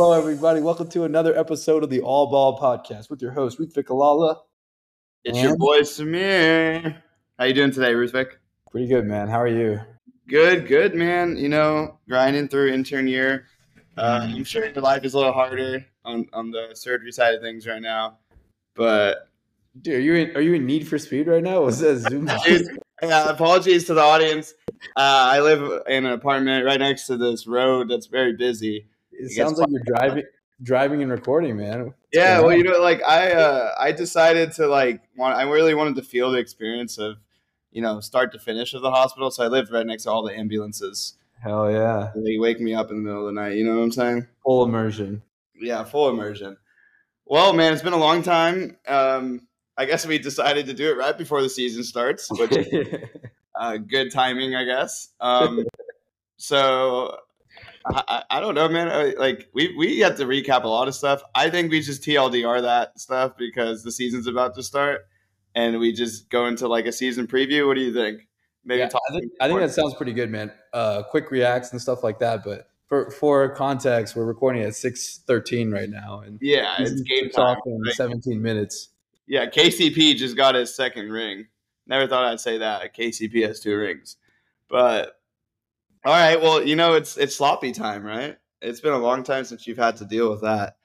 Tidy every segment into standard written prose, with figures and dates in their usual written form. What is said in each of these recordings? Hello, everybody. Welcome to another episode of the All Ball Podcast with your host, Ruth Vickalala. It's your boy, Samir. How you doing today, Ruth Vic? Pretty good, man. How are you? Good, man. You know, grinding through intern year. I'm sure your life is a little harder on the surgery side of things right now. But, dude, are you in Need for Speed right now? Was that Zoom? Apologies to the audience. I live in an apartment right next to this road that's very busy. It sounds like you're driving and recording, man. Yeah, well, you know, like I decided to I really wanted to feel the experience of, you know, start to finish of the hospital. So I lived right next to all the ambulances. Hell yeah! And they wake me up in the middle of the night. You know what I'm saying? Full immersion. Yeah, full immersion. Well, man, it's been a long time. I guess we decided to do it right before the season starts, which good timing, I guess. So. I don't know, man. Like we have to recap a lot of stuff. I think we just TLDR that stuff because the season's about to start, and we just go into like a season preview. What do you think? Maybe yeah, I think that sounds pretty good, man. Quick reacts and stuff like that. But for context, we're recording at 6:13 right now, and yeah, it's game time. In 17 minutes. Yeah, KCP just got his second ring. Never thought I'd say that. KCP has 2 rings, but. All right. Well, you know, it's sloppy time, right? It's been a long time since you've had to deal with that,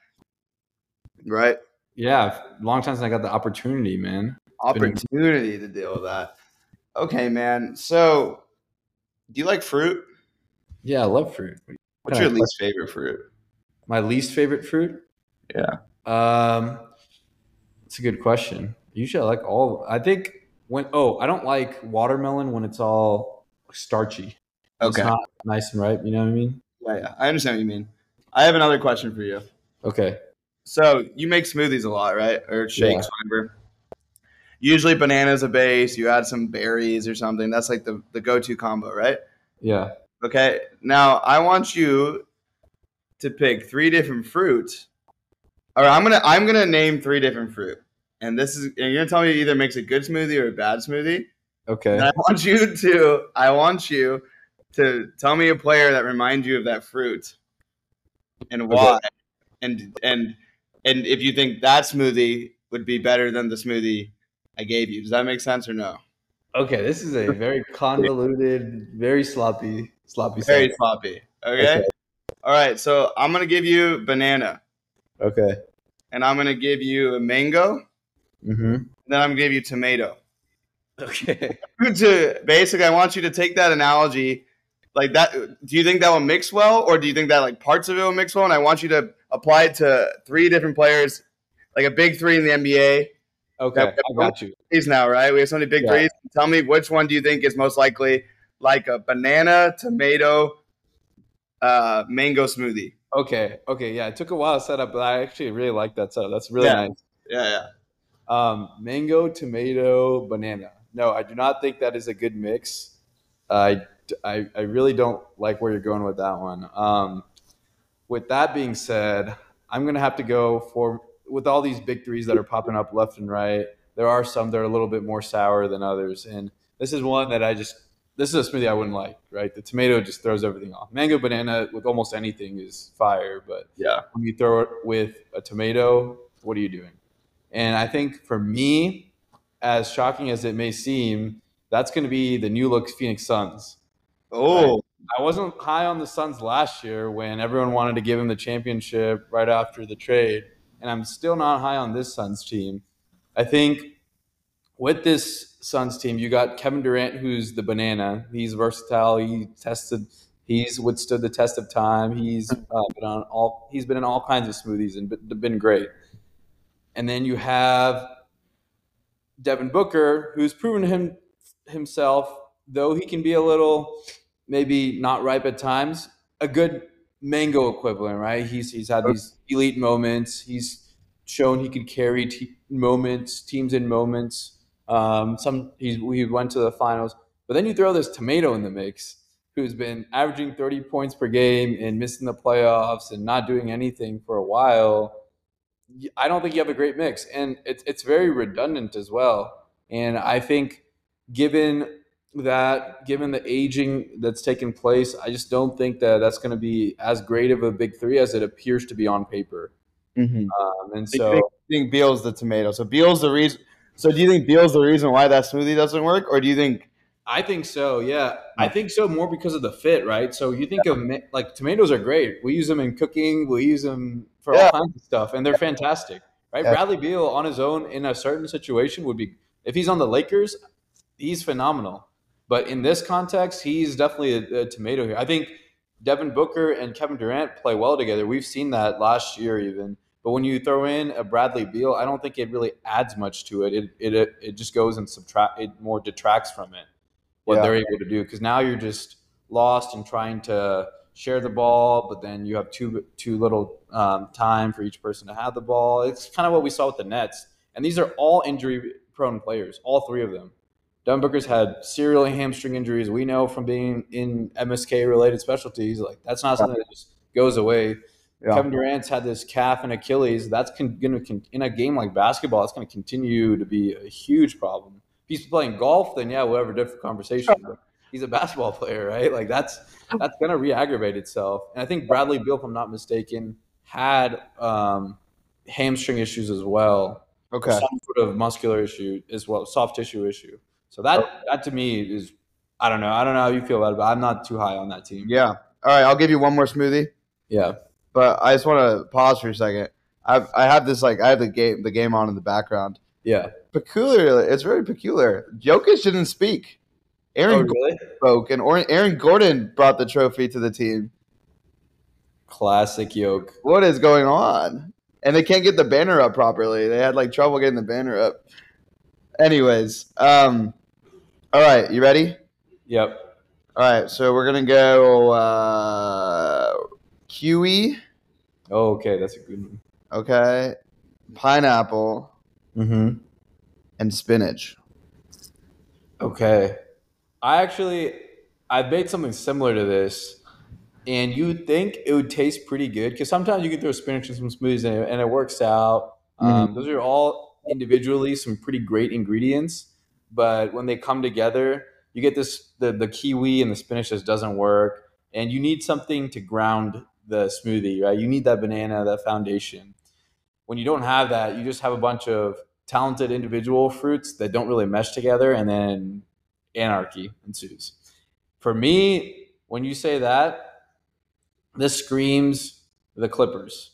right? Yeah. Long time since I got the opportunity, man. Opportunity to deal with that. Okay, man. So do you like fruit? Yeah, I love fruit. What's your least favorite fruit? My least favorite fruit? Yeah. That's a good question. Usually I like all. I think I don't like watermelon when it's all starchy. Okay. It's not nice and ripe, you know what I mean? Yeah. I understand what you mean. I have another question for you. Okay. So you make smoothies a lot, right? Or shakes, whatever. Usually bananas a base. You add some berries or something. That's like the go-to combo, right? Yeah. Okay. Now, I want you to pick 3 different fruits. All right, I'm gonna name 3 different fruit. And you're going to tell me it either makes a good smoothie or a bad smoothie. Okay. And I want you to tell me a player that reminds you of that fruit and why, okay. and if you think that smoothie would be better than the smoothie I gave you. Does that make sense or no? Okay, this is a very convoluted, very sloppy. Very sample. Sloppy. Okay? All right, so I'm going to give you banana. Okay. And I'm going to give you a mango. Mm-hmm. Then I'm going to give you tomato. Okay. Basically, I want you to take that analogy. Like that, do you think that will mix well, or do you think that like parts of it will mix well? And I want you to apply it to 3 different players, like a big 3 in the NBA. Okay, I got you. Threes now, right? We have so many big threes. Tell me which one do you think is most likely, like a banana, tomato, mango smoothie? Okay, yeah. It took a while to set up, but I actually really like that setup. That's really nice. Yeah. Mango, tomato, banana. No, I do not think that is a good mix. I really don't like where you're going with that one. With that being said, I'm going to have to go with all these big 3s that are popping up left and right. There are some that are a little bit more sour than others. And this is one that this is a smoothie I wouldn't like, right? The tomato just throws everything off. Mango banana with almost anything is fire. But when you throw it with a tomato, what are you doing? And I think for me, as shocking as it may seem, that's going to be the new look Phoenix Suns. Oh, I wasn't high on the Suns last year when everyone wanted to give him the championship right after the trade, and I'm still not high on this Suns team. I think with this Suns team, you got Kevin Durant, who's the banana. He's versatile. He's withstood the test of time. He's been in all kinds of smoothies and been great. And then you have Devin Booker, who's proven himself, though he can be a little maybe not ripe at times, a good mango equivalent, right? He's had these elite moments. He's shown he could carry teams in moments. He went to the finals. But then you throw this tomato in the mix, who's been averaging 30 points per game and missing the playoffs and not doing anything for a while. I don't think you have a great mix, and it's very redundant as well. And I think given that given the aging that's taken place, I just don't think that that's going to be as great of a big three as it appears to be on paper. Mm-hmm. And so I think Beal's the tomato. So Beal's the reason. So do you think Beal's the reason why that smoothie doesn't work, or do you think? I think so. Yeah, I think so. More because of the fit, right? So you think of like tomatoes are great. We use them in cooking. We use them for all kinds of stuff, and they're fantastic, right? Yeah. Bradley Beal on his own in a certain situation would be, if he's on the Lakers, he's phenomenal. But in this context, he's definitely a tomato here. I think Devin Booker and Kevin Durant play well together. We've seen that last year even. But when you throw in a Bradley Beal, I don't think it really adds much to it. It just goes and more detracts from it, what they're able to do. Because now you're just lost in trying to share the ball, but then you have too little time for each person to have the ball. It's kind of what we saw with the Nets. And these are all injury-prone players, all three of them. Devin Booker's had serial hamstring injuries. We know from being in MSK-related specialties, like that's not something that just goes away. Yeah. Kevin Durant's had this calf and Achilles. That's going to, in a game like basketball, that's going to continue to be a huge problem. If he's playing golf, then yeah, whatever, different conversation. But he's a basketball player, right? Like that's going to re-aggravate itself. And I think Bradley Beal, if I'm not mistaken, had hamstring issues as well. Okay, some sort of muscular issue as well, soft tissue issue. So that to me is, I don't know how you feel about it, but I'm not too high on that team. Yeah. All right, I'll give you one more smoothie. Yeah. But I just want to pause for a second. I have the game on in the background. Yeah. It's very peculiar. Jokic didn't speak. Aaron Gordon spoke, and Aaron Gordon brought the trophy to the team. Classic Jokic. What is going on? And they can't get the banner up properly. They had trouble getting the banner up. Anyways, all right, you ready? Yep. All right, so we're going to go kiwi. Oh, okay, that's a good one. Okay, pineapple, and spinach. Okay. I made something similar to this, and you'd think it would taste pretty good because sometimes you can throw spinach in some smoothies and it works out. Those are all individually some pretty great ingredients, but when they come together, you get this the kiwi and the spinach just doesn't work, and you need something to ground the smoothie, right? You need that banana, that foundation. When you don't have that, you just have a bunch of talented individual fruits that don't really mesh together, and then anarchy ensues. For me, when you say that, this screams the Clippers.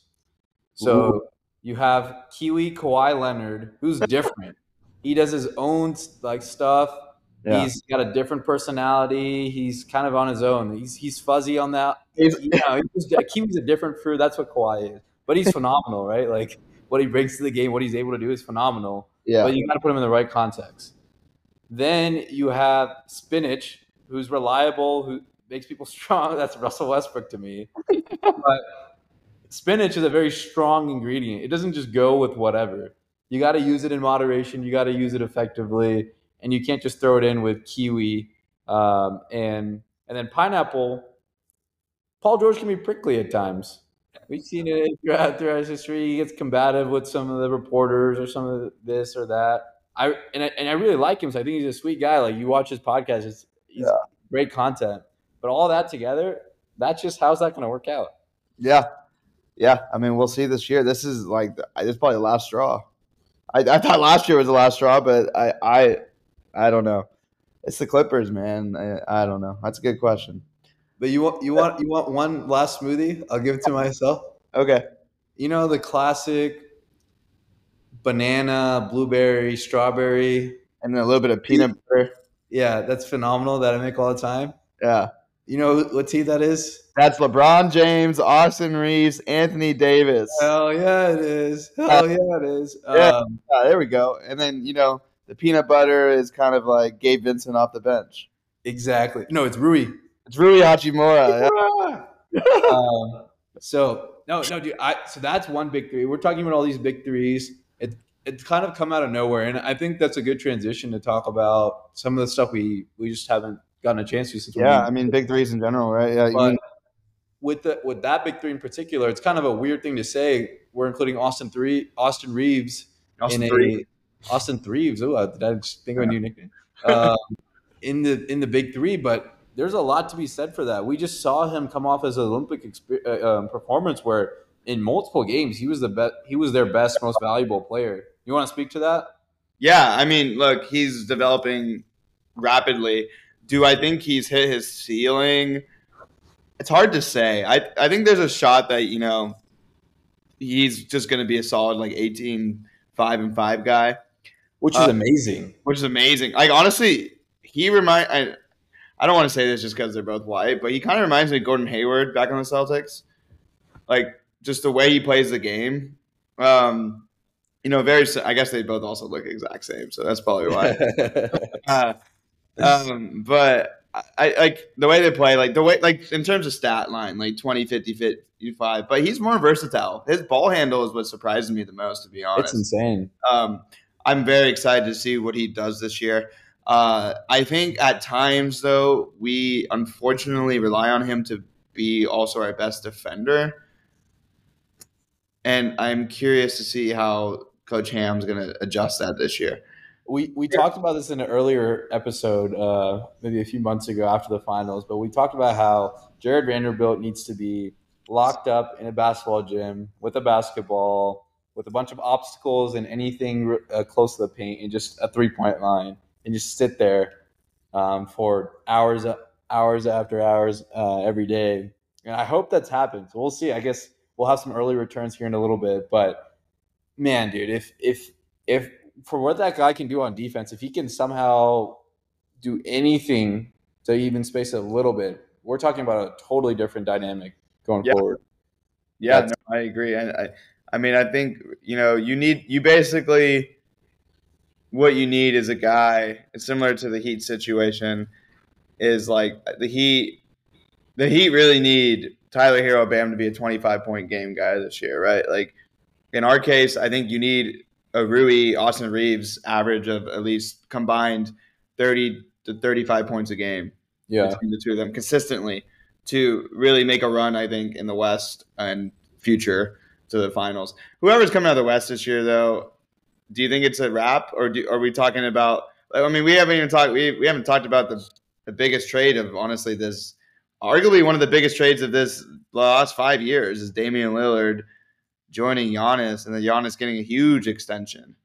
So you have kiwi Kawhi Leonard, who's different. He does his own stuff. Yeah. He's got a different personality. He's kind of on his own. He's fuzzy on that. Kiwi's a different fruit. That's what Kawhi is. But he's phenomenal, right? Like what he brings to the game, what he's able to do is phenomenal. Yeah. But you got to put him in the right context. Then you have spinach, who's reliable, who makes people strong. That's Russell Westbrook to me. But spinach is a very strong ingredient. It doesn't just go with whatever. You got to use it in moderation. You got to use it effectively. And you can't just throw it in with kiwi. And then pineapple. Paul George can be prickly at times. We've seen it throughout his history. He gets combative with some of the reporters or some of this or that. I really like him, so I think he's a sweet guy. Like, you watch his podcast, he's great content. But all that together, that's just, how's that going to work out? Yeah. Yeah, I mean, we'll see this year. This is this is probably the last straw. I thought last year was the last straw, but I don't know. It's the Clippers, man. I don't know. That's a good question. But you want one last smoothie? I'll give it to myself. Okay. You know the classic banana, blueberry, strawberry, and then a little bit of peanut butter. Yeah, that's phenomenal. That I make all the time. Yeah. You know what tea that is? That's LeBron James, Austin Reaves, Anthony Davis. Hell yeah, it is. Hell yeah, it is. Yeah, there we go. And then, the peanut butter is kind of like Gabe Vincent off the bench. Exactly. No, it's Rui. It's Rui Hachimura. No, dude. So that's one big three. We're talking about all these big threes. It's kind of come out of nowhere, and I think that's a good transition to talk about some of the stuff we just haven't gotten a chance to. Big threes in general, right? Yeah. But with that big three in particular, it's kind of a weird thing to say. We're including Austin Reaves. Austin Reaves. Oh, did I just think of a new nickname? in the big three, but there's a lot to be said for that. We just saw him come off as an Olympic performance where in multiple games he was the best. He was their best, most valuable player. You want to speak to that? Yeah, I mean, look, he's developing rapidly. Do I think he's hit his ceiling? It's hard to say. I think there's a shot that, you know, he's just going to be a solid like 18, 5 and 5 guy, which is amazing. Which is amazing. Like honestly, he reminds I don't want to say this just cuz they're both white, but he kind of reminds me of Gordon Hayward back on the Celtics. Like just the way he plays the game. You know, very I guess they both also look exact same, so that's probably why. But I like the way they play, like the way, like in terms of stat line, like 20, 50, 55, but he's more versatile. His ball handle is what surprises me the most, to be honest. It's insane. I'm very excited to see what he does this year. I think at times though, we unfortunately rely on him to be also our best defender. And I'm curious to see how Coach Ham's going to adjust that this year. We talked about this in an earlier episode, maybe a few months ago after the finals, but we talked about how Jared Vanderbilt needs to be locked up in a basketball gym with a basketball, with a bunch of obstacles and anything close to the paint and just a three-point line and just sit there for hours after hours every day. And I hope that's happened. So we'll see. I guess we'll have some early returns here in a little bit. But, man, dude, if for what that guy can do on defense, if he can somehow do anything to even space it a little bit, we're talking about a totally different dynamic going forward. Yeah, no, I agree. And I mean, I think, you know, you basically what you need is a guy. It's similar to the Heat situation is like the Heat really need Tyler Hero Bam to be a 25-point game guy this year, right? Like in our case, I think you need a Rui, Austin Reaves average of at least combined 30 to 35 points a game between the two of them consistently to really make a run, I think, in the West and future to the finals. Whoever's coming out of the West this year, though, do you think it's a wrap? Or are we talking about – I mean, we haven't talked about the biggest trade of, honestly, this – arguably one of the biggest trades of this last 5 years is Damian Lillard – joining Giannis, and then Giannis getting a huge extension.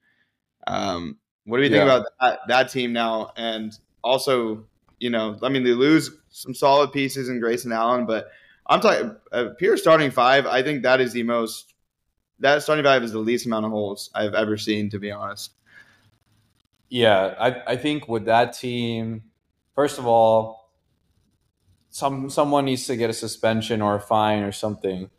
What do you think about that team now? And also, you know, I mean, they lose some solid pieces in Grayson Allen, but I'm talking pure starting five. I think that is that starting five is the least amount of holes I've ever seen, to be honest. Yeah, I think with that team, first of all, someone needs to get a suspension or a fine or something.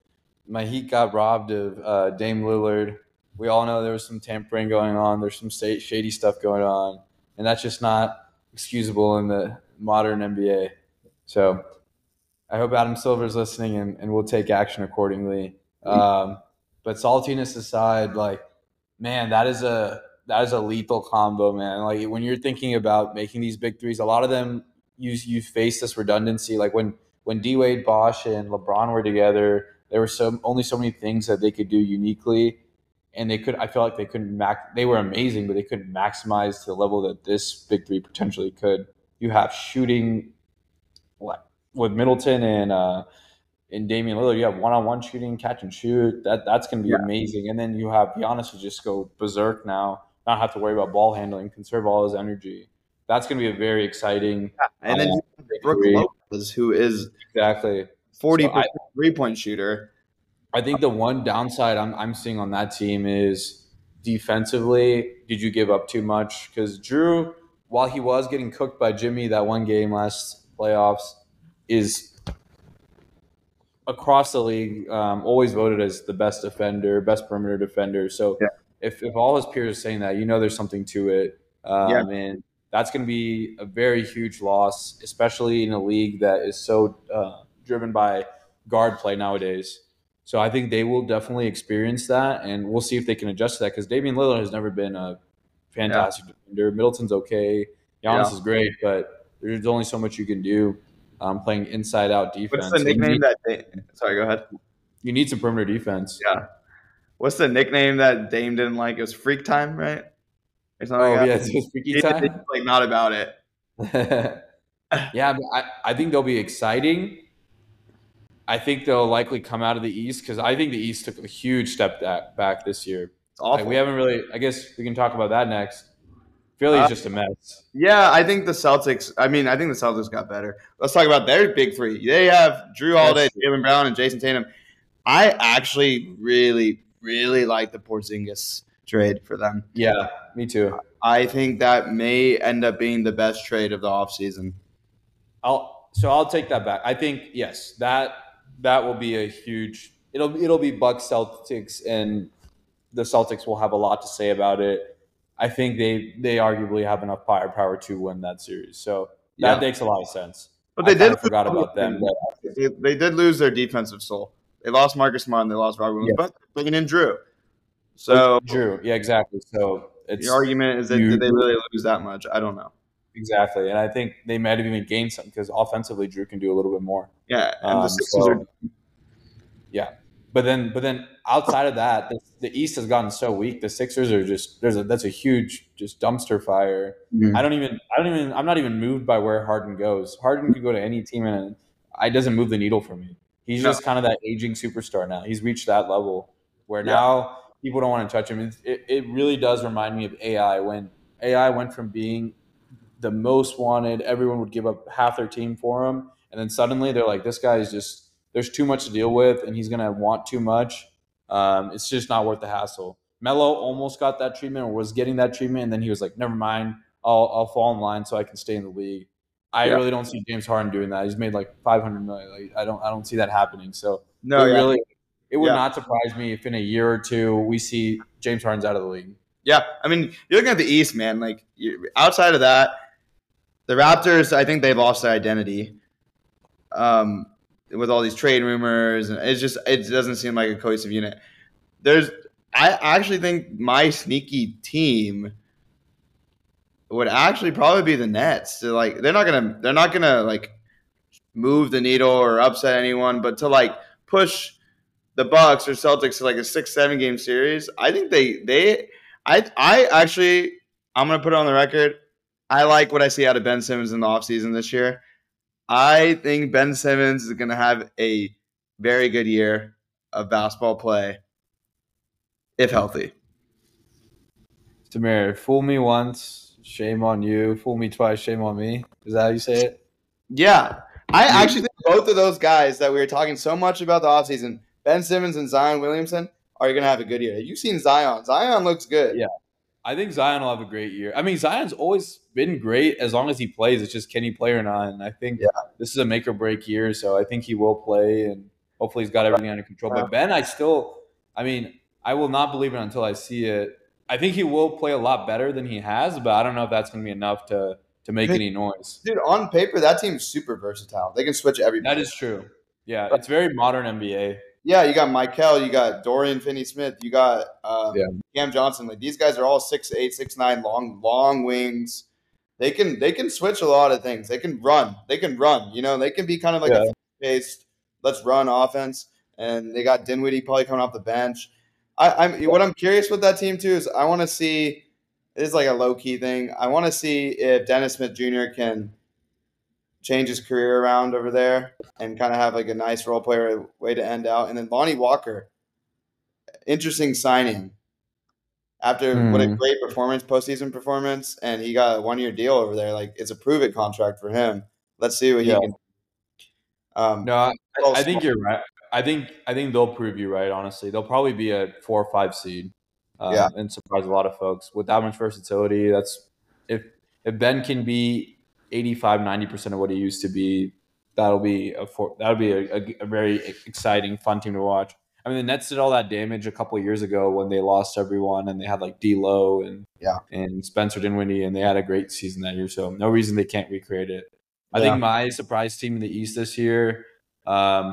My Heat got robbed of Dame Lillard. We all know there was some tampering going on. There's some shady stuff going on, and that's just not excusable in the modern NBA. So I hope Adam Silver's listening, and we'll take action accordingly. But saltiness aside, like, man, that is a lethal combo, man. Like when you're thinking about making these big threes, a lot of them you face this redundancy. Like when D Wade, Bosch, and LeBron were together. There were so many things that they could do uniquely, and I feel like they couldn't they were amazing, but they couldn't maximize to the level that this big three potentially could. You have shooting with Middleton and Damian Lillard. You have one-on-one shooting, catch and shoot. That's going to be amazing. And then you have Giannis who just go berserk now, not have to worry about ball handling, conserve all his energy. That's going to be a very exciting. Yeah. And then Brook Lopez, who is exactly 40% three-point shooter. I think the one downside I'm seeing on that team is defensively, did you give up too much? Because Drew, while he was getting cooked by Jimmy that one game last playoffs, is across the league always voted as the best defender, best perimeter defender. So if all his peers are saying that, you know there's something to it. And that's going to be a very huge loss, especially in a league that is so driven by guard play nowadays. So I think they will definitely experience that, and we'll see if they can adjust to that because Damian Lillard has never been a fantastic defender. Middleton's okay. Giannis is great, but there's only so much you can do playing inside-out defense. What's the nickname Sorry, go ahead. You need some perimeter defense. Yeah. What's the nickname that Dame didn't like? It was Freak Time, right? Or something like that. It was Freaky Time. It's like not about it. Yeah, I think they'll be exciting. I think they'll likely come out of the East because I think the East took a huge step back this year. It's awful. Like, we haven't really – I guess we can talk about that next. Philly's just a mess. Yeah, I think the Celtics – I mean, I think the Celtics got better. Let's talk about their big three. They have Drew Holiday, Jaylen Brown, and Jason Tatum. I actually really, really like the Porzingis trade for them. Yeah, me too. I think that may end up being the best trade of the offseason. I'll take that back. I think, yes, that will be a huge – it'll be Bucks Celtics, and the Celtics will have a lot to say about it. I think they arguably have enough firepower to win that series. So that makes a lot of sense. But I forgot about them. They did lose their defensive soul. They lost Marcus Smart and they lost Robert Williams, but they're bringing in Drew. So Drew, yeah, exactly. So it's, your argument is that did they really lose that much? I don't know. Exactly, and I think they might have even gained something because offensively, Drew can do a little bit more. Yeah, and the Sixers are. Yeah, but then outside of that, the East has gotten so weak. The Sixers are just that's a huge just dumpster fire. Mm-hmm. I'm not even moved by where Harden goes. Harden could go to any team, and it doesn't move the needle for me. He's just kind of that aging superstar now. He's reached that level where now people don't want to touch him. It really does remind me of AI when AI went from being the most wanted, everyone would give up half their team for him. And then suddenly they're like, this guy is just, there's too much to deal with and he's going to want too much. It's just not worth the hassle. Melo almost got that treatment or was getting that treatment. And then he was like, never mind, I'll fall in line so I can stay in the league. I really don't see James Harden doing that. He's made like $500 million. Like, I don't see that happening. So it would not surprise me if in a year or two we see James Harden's out of the league. Yeah. I mean, you're looking at the East, man. Like outside of that, the Raptors, I think they've lost their identity with all these trade rumors, and it doesn't seem like a cohesive unit. I actually think my sneaky team would actually probably be the Nets. So, like, they're not gonna like move the needle or upset anyone, but to like push the Bucks or Celtics to like a 6-7 game series, I think I'm gonna put it on the record. I like what I see out of Ben Simmons in the offseason this year. I think Ben Simmons is going to have a very good year of basketball play if healthy. Samir, fool me once, shame on you. Fool me twice, shame on me. Is that how you say it? Yeah. I actually think both of those guys that we were talking so much about the offseason, Ben Simmons and Zion Williamson, are going to have a good year. You've seen Zion. Zion looks good. Yeah. I think Zion will have a great year. I mean, Zion's always been great as long as he plays. It's just can he play or not? And I think this is a make or break year, so I think he will play, and hopefully he's got everything under control. But Ben, I will not believe it until I see it. I think he will play a lot better than he has, but I don't know if that's going to be enough to make any noise. Dude, on paper, that team's super versatile. They can switch everybody. That is true. Yeah, it's very modern NBA. Yeah, you got Michael, you got Dorian Finney-Smith, you got Cam Johnson. Like, these guys are all 6'8", 6'9", long wings. They can switch a lot of things. They can run. You know, they can be kind of like a fast-paced, let's run offense. And they got Dinwiddie probably coming off the bench. What I'm curious with that team too is I want to see. It's like a low-key thing. I want to see if Dennis Smith Jr. can change his career around over there and kind of have like a nice role player way to end out. And then Lonnie Walker, interesting signing after what a great postseason performance. And he got a 1-year deal over there. Like, it's a prove-it contract for him. Let's see what he can do. I think you're right. I think they'll prove you right, honestly. They'll probably be a 4 or 5 seed and surprise a lot of folks. With that much versatility, that's if Ben can be 85-90% of what he used to be, that'll be a very exciting, fun team to watch. I mean, the Nets did all that damage a couple of years ago when they lost everyone and they had like D'Lo and Spencer Dinwiddie, and they had a great season that year. So no reason they can't recreate it. I think my surprise team in the East this year, I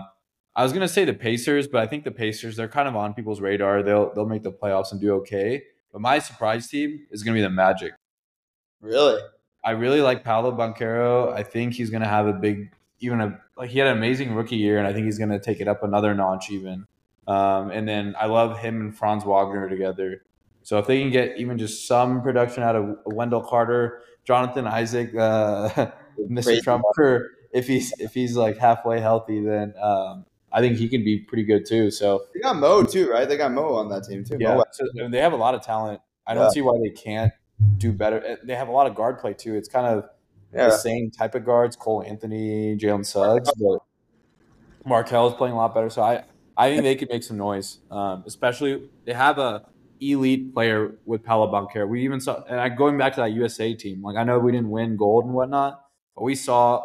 was gonna say the Pacers, but I think the Pacers, they're kind of on people's radar. They'll make the playoffs and do okay. But my surprise team is gonna be the Magic. Really? I really like Paolo Banchero. I think he's going to have he had an amazing rookie year, and I think he's going to take it up another notch even. And then I love him and Franz Wagner together. So if they can get even just some production out of Wendell Carter, Jonathan Isaac, Mr. Trumper, if he's like halfway healthy, then I think he can be pretty good too. So they got Mo too, right? They got Mo on that team too. Yeah, so they have a lot of talent. I don't see why they can't do better. They have a lot of guard play too. It's kind of the same type of guards: Cole Anthony, Jalen Suggs. But Markelle is playing a lot better, so I think they could make some noise. Especially they have a elite player with Paolo Banchero. We even saw, and going back to that USA team, like I know we didn't win gold and whatnot, but we saw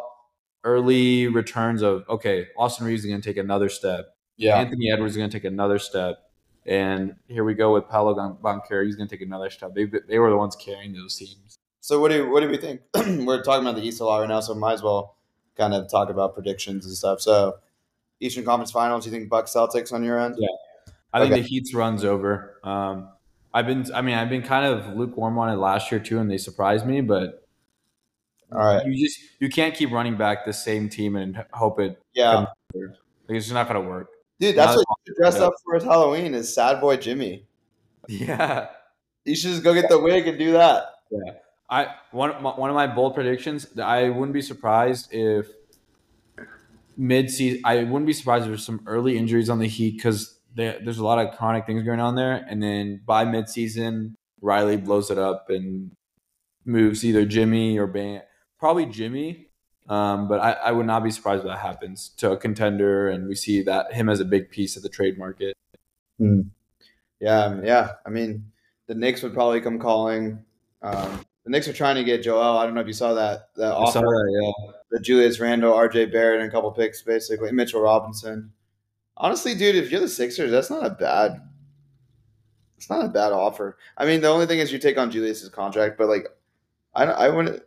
early returns of, okay, Austin Reaves is going to take another step. Yeah. Anthony Edwards is going to take another step. And here we go with Paolo Banchero. He's going to take another step. They were the ones carrying those teams. So what do we think? We're talking about the East a lot right now, so might as well kind of talk about predictions and stuff. So Eastern Conference Finals, you think Bucks Celtics on your end? Yeah. I think the Heat's run's over. I've been kind of lukewarm on it last year too, and they surprised me. But all right, you can't keep running back the same team and hope it. Yeah, like, it's just not gonna work, dude. That's what you dress up for as Halloween is Sad Boy Jimmy. Yeah, you should just go get the wig and do that. Yeah, one of my bold predictions. I wouldn't be surprised if mid-season. I wouldn't be surprised if there's some early injuries on the Heat because there's a lot of chronic things going on there, and then by midseason, Riley blows it up and moves either Jimmy or Bam. Probably Jimmy, but I would not be surprised if that happens to a contender, and we see that him as a big piece of the trade market. Mm. Yeah. I mean, the Knicks would probably come calling. The Knicks are trying to get Joel. I don't know if you saw that offer. I saw that, yeah. The Julius Randle, RJ Barrett, and a couple picks, basically Mitchell Robinson. Honestly, dude, if you're the Sixers, that's not a bad offer. I mean, the only thing is you take on Julius's contract, but like, I wouldn't.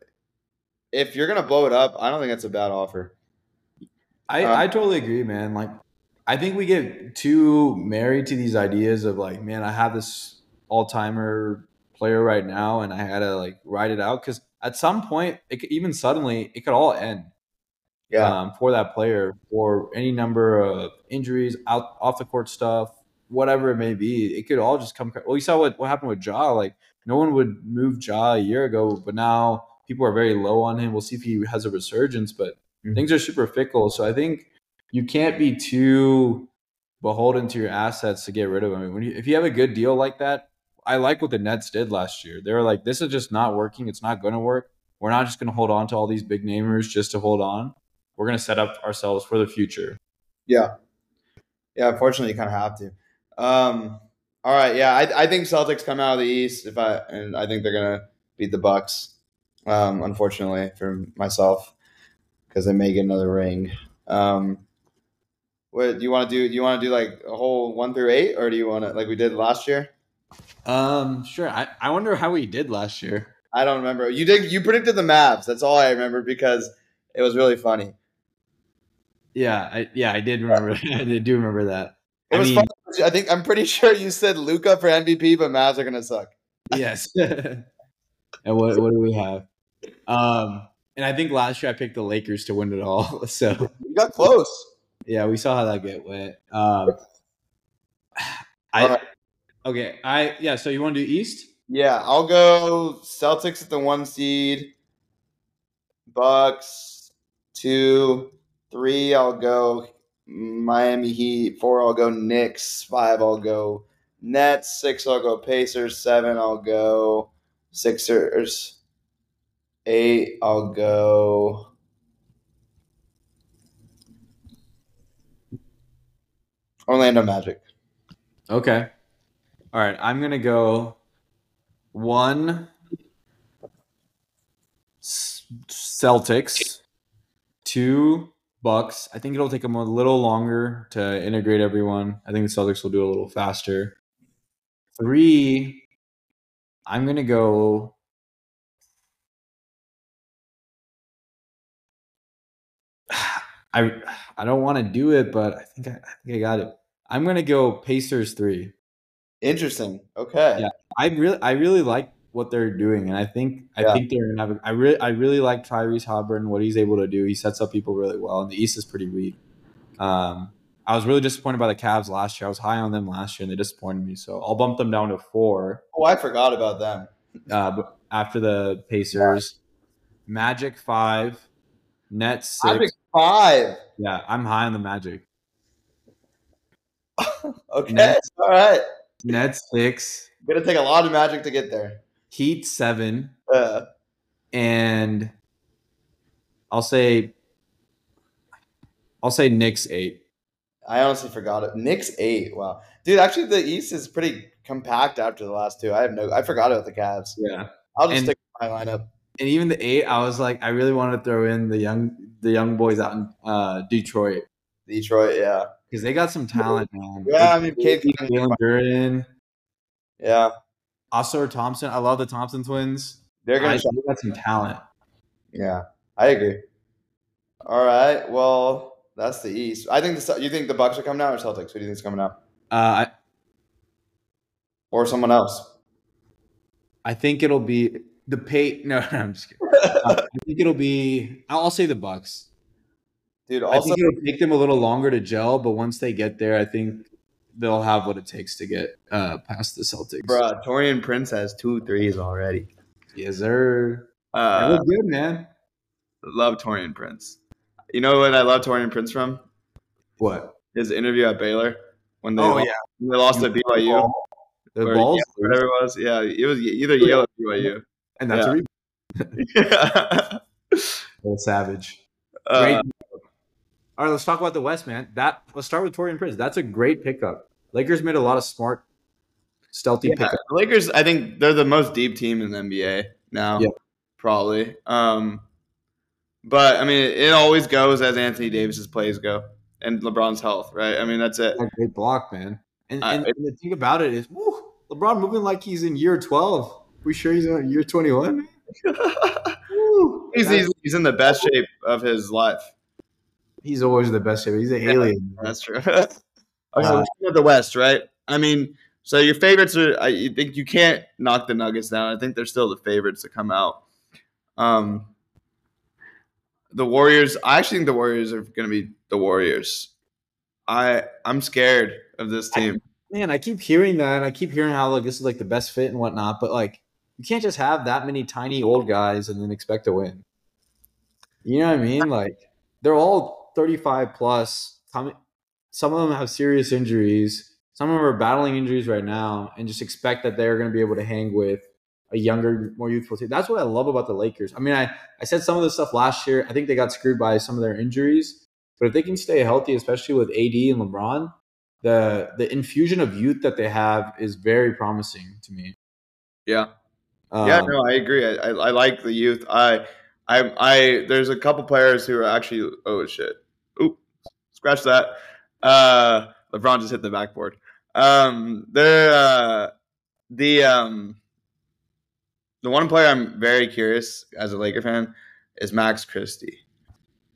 If you're gonna blow it up, I don't think that's a bad offer. I totally agree, man. Like, I think we get too married to these ideas of like, man, I have this all-timer player right now, and I gotta like ride it out because at some point, it could all end. Yeah, for that player, for any number of injuries, off the court stuff, whatever it may be, it could all just come. Well, you saw what happened with Ja. Like, no one would move Ja a year ago, but now people are very low on him. We'll see if he has a resurgence, but things are super fickle. So I think you can't be too beholden to your assets to get rid of them. I mean, if you have a good deal like that, I like what the Nets did last year. They were like, this is just not working. It's not going to work. We're not just going to hold on to all these big namers just to hold on. We're going to set up ourselves for the future. Yeah. Yeah, unfortunately, you kind of have to. All right, yeah, I think Celtics come out of the East, and I think they're going to beat the Bucks, unfortunately, for myself, because they may get another ring. What do you want to do? Do you want to do like a whole 1 through 8, or do you want to, like we did last year? Sure. I wonder how we did last year. I don't remember. You predicted the Mavs. That's all I remember because it was really funny. Yeah, I did remember. I do remember that. It was funny. I think I'm pretty sure you said Luka for MVP, but Mavs are gonna suck. Yes. And what do we have? And I think last year I picked the Lakers to win it all. So we got close. Yeah, we saw how that went. So you want to do East? Yeah, I'll go Celtics at the 1 seed. Bucks 2, 3. I'll go Miami Heat. 4. I'll go Knicks. 5. I'll go Nets. 6. I'll go Pacers. 7. I'll go Sixers. 8. I'll go. Orlando Magic. Okay. All right. I'm going to go 1. Celtics. 2. Bucks. I think it'll take them a little longer to integrate everyone. I think the Celtics will do a little faster. 3, I'm going to go I don't want to do it, but I think I got it. I'm going to go Pacers 3. Interesting. Okay. Yeah. I really like what they're doing, and I think they're gonna have. I really like Tyrese Haliburton, what he's able to do. He sets up people really well, and the East is pretty weak. I was really disappointed by the Cavs last year. I was high on them last year, and they disappointed me. So I'll bump them down to 4. Oh, I forgot about them. After the Pacers. Magic 5. Nets 6. Magic 5. Yeah, I'm high on the Magic. Okay, Nets, all right. Nets 6. It's going to take a lot of Magic to get there. Heat 7. And I'll say Knicks 8. I honestly forgot it. Knicks 8. Wow, dude. Actually, the East is pretty compact after the last two. I forgot about the Cavs. Yeah, I'll just stick with my lineup. And even the 8, I was like, I really wanted to throw in the young boys out in Detroit. Detroit, yeah, because they got some talent, man. Yeah, like, I mean, Kevin Durant. Yeah, Oscar Thompson. I love the Thompson twins. They're gonna got some talent. Yeah, I agree. All right, well. That's the East. You think the Bucks are coming out or Celtics? Who do you think is coming out? Or someone else? I think it'll be the Pay. No, I'm just kidding. I think it'll be. I'll say the Bucks. Dude, also, I think it'll take them a little longer to gel, but once they get there, I think they'll have what it takes to get past the Celtics. Bruh, Torian Prince has 2 threes already. Yes, sir. They look good, man. Love Torian Prince. You know what I love Torian Prince from? What? His interview at Baylor when they lost at BYU. The balls? Yeah, whatever it was. Yeah, it was either Yale or BYU. And that's a rebound. Yeah. Little savage. Great. All right, let's talk about the West, man. Let's start with Torian Prince. That's a great pickup. Lakers made a lot of smart, stealthy pickups. The Lakers, I think they're the most deep team in the NBA now, probably. But, I mean, it always goes as Anthony Davis's plays go and LeBron's health, right? I mean, that's it. That's a great block, man. And the thing about it is, LeBron moving like he's in year 12. We sure he's in year 21? He's in the best shape of his life. He's always in the best shape. He's an alien. Man. That's true. Okay, looking at the West, right? I mean, so your favorites are – I think you can't knock the Nuggets down. I think they're still the favorites to come out. The Warriors, I actually think the Warriors are going to be the Warriors. I'm scared of this team. I keep hearing that. I keep hearing how this is the best fit and whatnot. But you can't just have that many tiny old guys and then expect to win. You know what I mean? They're all 35 plus. Some of them have serious injuries. Some of them are battling injuries right now, and just expect that they're going to be able to hang with a younger, more youthful team. That's what I love about the Lakers. I mean, I said some of this stuff last year. I think they got screwed by some of their injuries. But if they can stay healthy, especially with AD and LeBron, the infusion of youth that they have is very promising to me. Yeah. No, I agree. I like the youth. There's a couple players who are actually – oh, shit. Oop, scratch that. LeBron just hit the backboard. The one player I'm very curious as a Laker fan is Max Christie.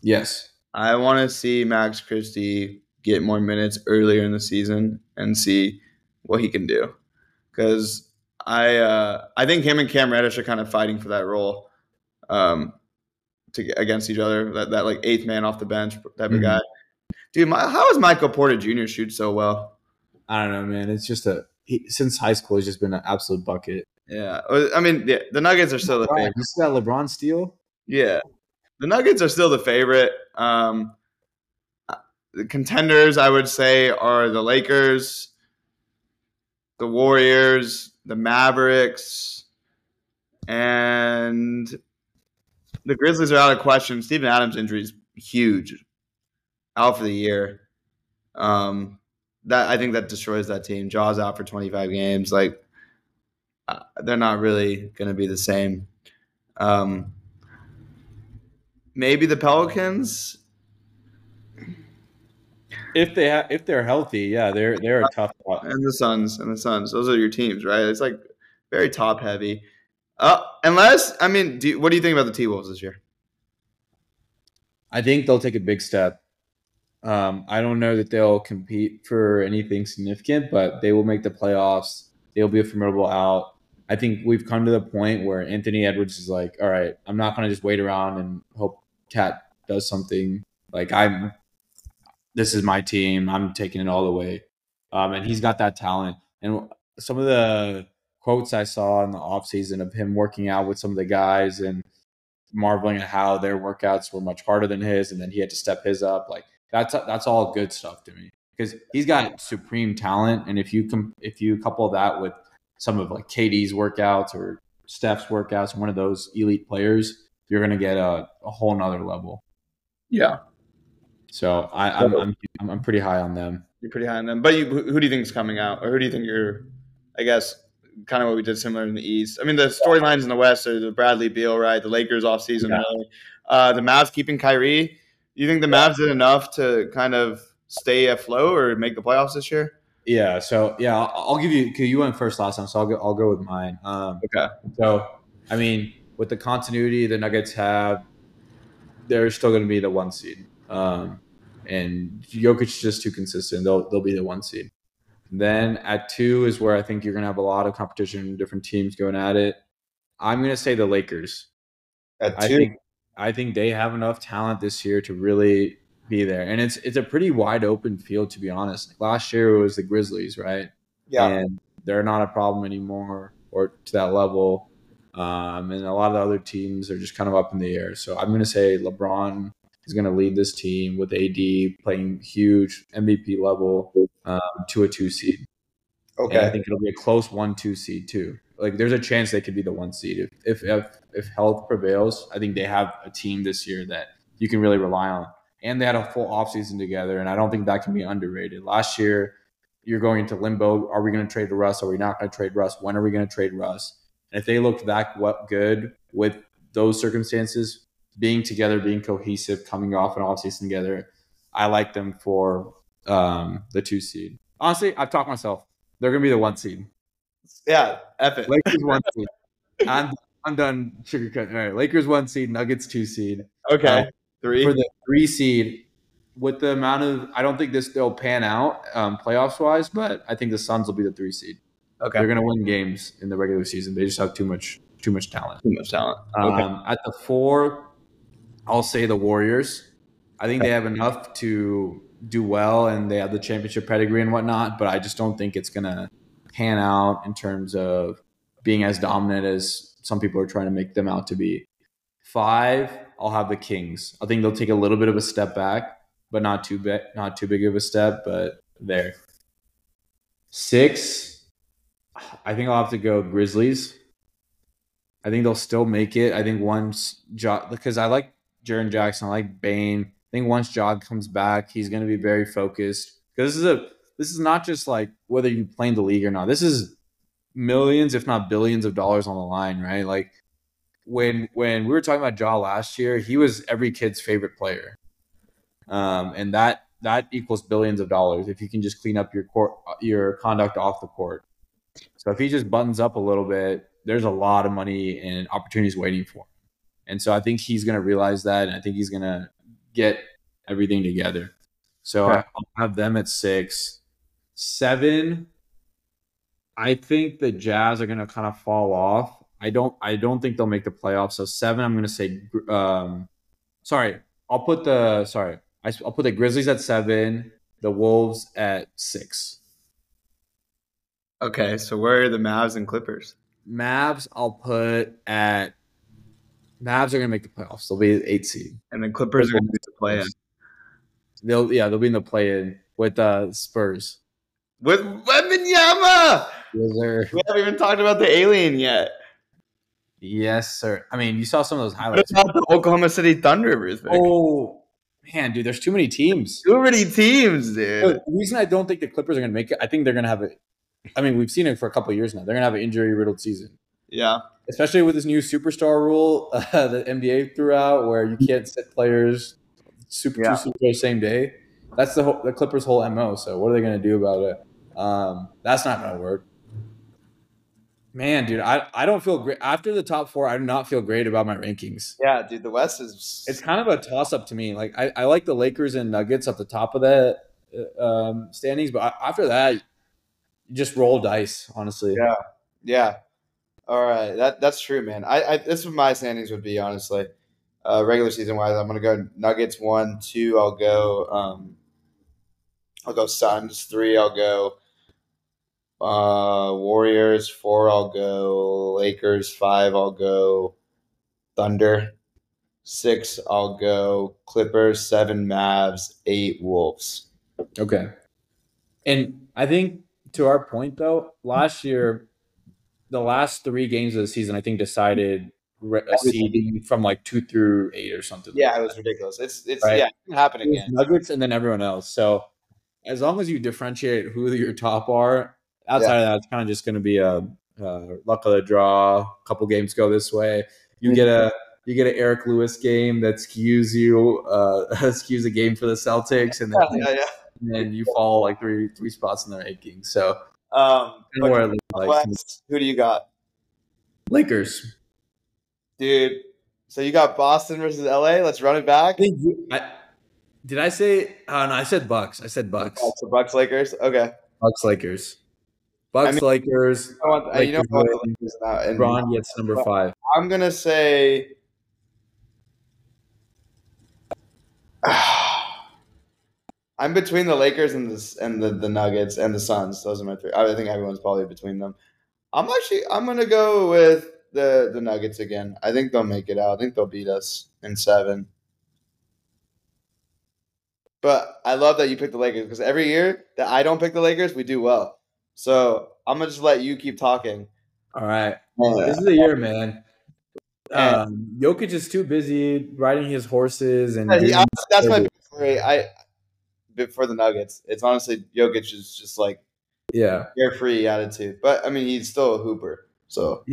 Yes. I want to see Max Christie get more minutes earlier in the season and see what he can do. Because I think him and Cam Reddish are kind of fighting for that role against each other, that eighth man off the bench type of guy. Dude, how is Michael Porter Jr. shoot so well? I don't know, man. It's just since high school, he's just been an absolute bucket. Yeah, I mean, the Nuggets are still the favorite. You see that LeBron steal? Yeah. The Nuggets are still the favorite. The contenders, I would say, are the Lakers, the Warriors, the Mavericks, and the Grizzlies are out of question. Steven Adams' injury is huge. Out for the year. I think that destroys that team. Ja's out for 25 games. They're not really going to be the same. Maybe the Pelicans, if they're healthy, yeah, they're a tough lot. And the Suns, those are your teams, right? It's very top heavy. What do you think about the T-Wolves this year? I think they'll take a big step. I don't know that they'll compete for anything significant, but they will make the playoffs. They'll be a formidable out. I think we've come to the point where Anthony Edwards is like, all right, I'm not going to just wait around and hope Cat does something. this is my team, I'm taking it all the way. And he's got that talent. And some of the quotes I saw in the offseason of him working out with some of the guys and marveling at how their workouts were much harder than his, and then he had to step his up. Like that's all good stuff to me, because he's got supreme talent. And if you couple that with some of like KD's workouts or Steph's workouts, one of those elite players, you're going to get a whole nother level. Yeah. So I'm pretty high on them. You're pretty high on them. But who do you think is coming out? Or who do you think you're, I guess, kind of what we did similar in the East? I mean, the storylines in the West are the Bradley Beal, right? The Lakers offseason. Yeah. Really. The Mavs keeping Kyrie. Do you think the Mavs did enough to kind of stay afloat or make the playoffs this year? Yeah. So, yeah, I'll give you – because you went first last time, so I'll go with mine. Okay. So, I mean, with the continuity the Nuggets have, they're still going to be the one seed. And Jokic is just too consistent. They'll be the one seed. Then at two is where I think you're going to have a lot of competition, different teams going at it. I'm going to say the Lakers. At two? I think they have enough talent this year to really be there. And it's a pretty wide open field, to be honest. Like last year it was the Grizzlies, right? Yeah. And they're not a problem anymore or to that level. And a lot of the other teams are just kind of up in the air. So I'm going to say LeBron is going to lead this team with AD playing huge MVP level to a 2 seed. Okay. And I think it'll be a close 1-2 seed too. Like there's a chance they could be the 1 seed. If health prevails, I think they have a team this year that you can really rely on. And they had a full offseason together, and I don't think that can be underrated. Last year, you're going into limbo. Are we going to trade Russ? Are we not going to trade Russ? When are we going to trade Russ? And if they looked that good with those circumstances, being together, being cohesive, coming off an offseason together, I like them for the 2 seed. Honestly, I've talked myself. They're going to be the 1 seed. Yeah, F it. Lakers 1 seed. I'm done sugarcoating. All right, Lakers 1 seed, Nuggets 2 seed. Okay, 3. For the 3 seed, with the amount of – I don't think they'll pan out playoffs-wise, but I think the Suns will be the 3 seed. Okay. They're going to win games in the regular season. They just have too much talent. Too much talent. Okay. At the 4, I'll say the Warriors. I think they have enough to do well, and they have the championship pedigree and whatnot, but I just don't think it's going to pan out in terms of being as dominant as some people are trying to make them out to be. 5, I'll have the Kings. I think they'll take a little bit of a step back, but not too big of a step, but there. 6, I think I'll have to go Grizzlies. I think they'll still make it. I think once Ja, because I like Jaren Jackson, I like Bane. I think once Ja comes back, he's going to be very focused. Because this is not just like whether you play in the league or not. This is millions, if not billions, of dollars on the line, right? Like when we were talking about Ja last year, he was every kid's favorite player, and that equals billions of dollars if you can just clean up your conduct off the court. So if he just buttons up a little bit, there's a lot of money and opportunities waiting for him. And so I think he's going to realize that, and I think he's going to get everything together. So okay. I'll have them at 6. 7, I think the Jazz are going to kind of fall off. I don't think they'll make the playoffs. So 7, I'm going to say I'll put the Grizzlies at 7, the Wolves at 6. Okay, so where are the Mavs and Clippers? Mavs, I'll put at – Mavs are going to make the playoffs. They'll be 8 seed. And the Clippers are going to be the play-in. They'll be in the play-in with Spurs. With Wembanyama! Yes, sir. We haven't even talked about the alien yet. Yes, sir. I mean, you saw some of those highlights. What about the Oklahoma City Thunder, Ruth? Oh, man, dude, there's too many teams. Too many teams, dude. Look, the reason I don't think the Clippers are going to make it, I think they're going to have it. I mean, we've seen it for a couple of years now. They're going to have an injury-riddled season. Yeah. Especially with this new superstar rule that NBA threw out where you can't sit players two superstars same day. That's the Clippers' whole MO, so what are they going to do about it? That's not going to work. Man, dude, I don't feel great. After the top 4, I do not feel great about my rankings. Yeah, dude, the West is – it's kind of a toss-up to me. Like I like the Lakers and Nuggets at the top of that standings, but after that – just roll dice, honestly. Yeah, yeah. All right, that's true, man. I this is what my standings would be, honestly. Regular season wise, I'm gonna go Nuggets 1, 2. I'll go I'll go Suns. 3, I'll go Warriors. 4, I'll go Lakers. 5, I'll go Thunder. 6, I'll go Clippers. 7, Mavs. 8, Wolves. Okay. And I think to our point, though, last year, the last 3 games of the season, I think, decided seeding from like 2 through 8 or something. Yeah, like it was ridiculous. It's right? Yeah, it didn't happen again. Nuggets and then everyone else. So as long as you differentiate who your top are, outside of that, it's kind of just going to be a luck of the draw. A couple games go this way. You get an Eric Lewis game that skews you, skews a game for the Celtics, and then you fall like three spots in their ranking. So who do you got? Lakers. Dude, so you got Boston versus LA. Let's run it back. Did I say? Oh no, I said Bucks. So Bucks Lakers. Okay. Bucks Lakers. Lakers. LeBron gets number 5. I'm gonna say. I'm between the Lakers and the Nuggets and the Suns. Those are my 3. I think everyone's probably between them. I'm gonna go with the Nuggets again. I think they'll make it out. I think they'll beat us in 7. But I love that you picked the Lakers because every year that I don't pick the Lakers, we do well. So I'm gonna just let you keep talking. All right. This is the year, man. Jokic is too busy riding his horses, and that's my favorite. For the Nuggets, it's honestly Jokic is just like carefree attitude. But I mean, he's still a hooper. So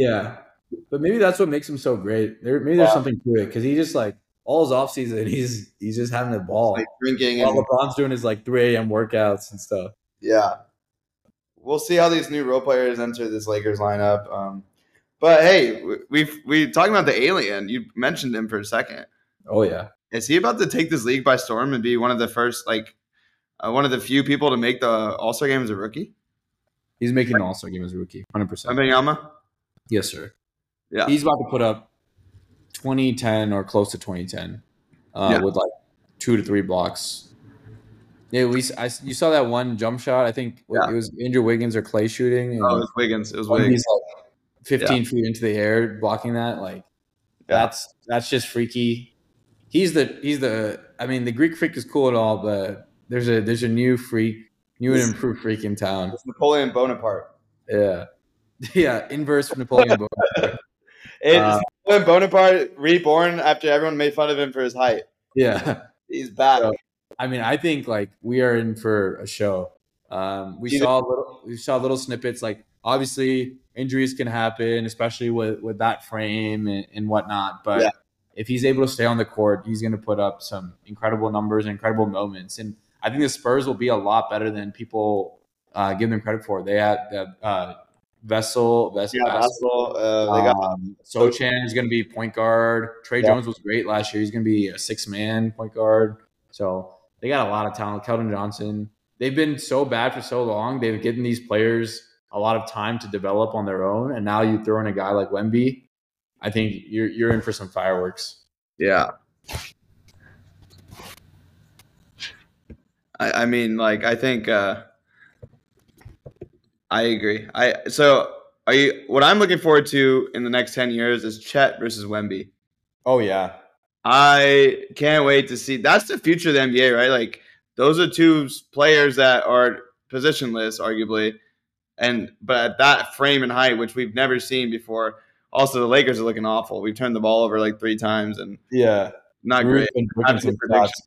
but maybe that's what makes him so great. There's something to it because he just like all his off season, he's just having the ball, like drinking, while LeBron's doing his like 3 a.m. workouts and stuff. Yeah, we'll see how these new role players enter this Lakers lineup. But hey, we talking about the alien. You mentioned him for a second. Oh yeah, is he about to take this league by storm and be one of the first one of the few people to make the All-Star game as a rookie? He's making the All-Star game as a rookie, 100%. Wembanyama? Yes, sir. Yeah. He's about to put up 2010 or close to 2010 with like 2 to 3 blocks. Yeah, at least you saw that one jump shot. I think it was Andrew Wiggins or Clay shooting. Oh, it was Wiggins. It was Wiggins. He's like 15 feet into the air blocking that. That's just freaky. The Greek freak is cool and all, but there's a new freak, and improved freak in town. It's Napoleon Bonaparte. Yeah, inverse of Napoleon Bonaparte. It's Napoleon Bonaparte reborn after everyone made fun of him for his height. Yeah. He's back. So, I think we are in for a show. We saw little snippets. Obviously injuries can happen, especially with that frame and whatnot. But if he's able to stay on the court, he's going to put up some incredible numbers and incredible moments. And I think the Spurs will be a lot better than people give them credit for. They had Vassell. They got Sochan is going to be point guard. Trey Jones was great last year. He's going to be a 6-man point guard. So they got a lot of talent. Keldon Johnson. They've been so bad for so long. They've given these players a lot of time to develop on their own. And now you throw in a guy like Wemby. I think you're in for some fireworks. Yeah. I think I agree. What I'm looking forward to in the next 10 years is Chet versus Wemby. Oh yeah. I can't wait to see. That's the future of the NBA, right? Those are 2 players that are positionless, arguably, but at that frame and height, which we've never seen before. Also, the Lakers are looking awful. We've turned the ball over 3 times, and not Ruth great. Not shots,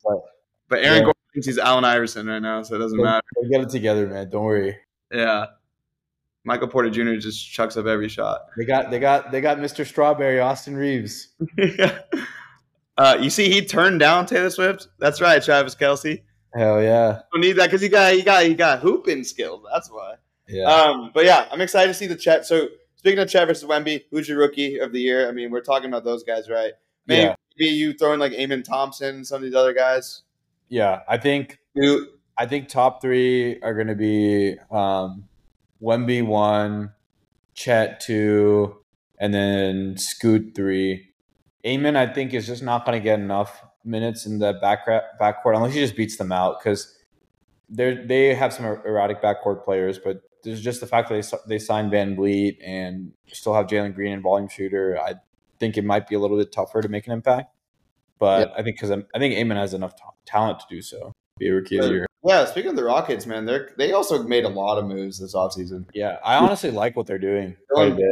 but Aaron Gordon thinks he's Allen Iverson right now, so it doesn't matter. We got it together, man. Don't worry. Yeah, Michael Porter Jr. just chucks up every shot. They got Mr. Strawberry, Austin Reaves. You see, he turned down Taylor Swift. That's right, Travis Kelsey. Hell yeah. Don't need that because he got hooping skills. That's why. Yeah. But yeah, I'm excited to see the chat. So. Speaking of Chet versus Wemby, who's your rookie of the year? We're talking about those guys, right? Maybe you throw in Amen Thompson and some of these other guys. Yeah, I think top 3 are going to be Wemby 1, Chet 2, and then Scoot 3. Amen, I think, is just not going to get enough minutes in the backcourt unless he just beats them out because They have some erratic backcourt players, but there's just the fact that they signed Van Vliet and still have Jalen Green and volume shooter. I think it might be a little bit tougher to make an impact, but I think because I think Amen has enough talent to do so. Be a rookie of the year. Yeah, speaking of the Rockets, man, they also made a lot of moves this offseason. Yeah, I honestly like what they're doing quite a bit.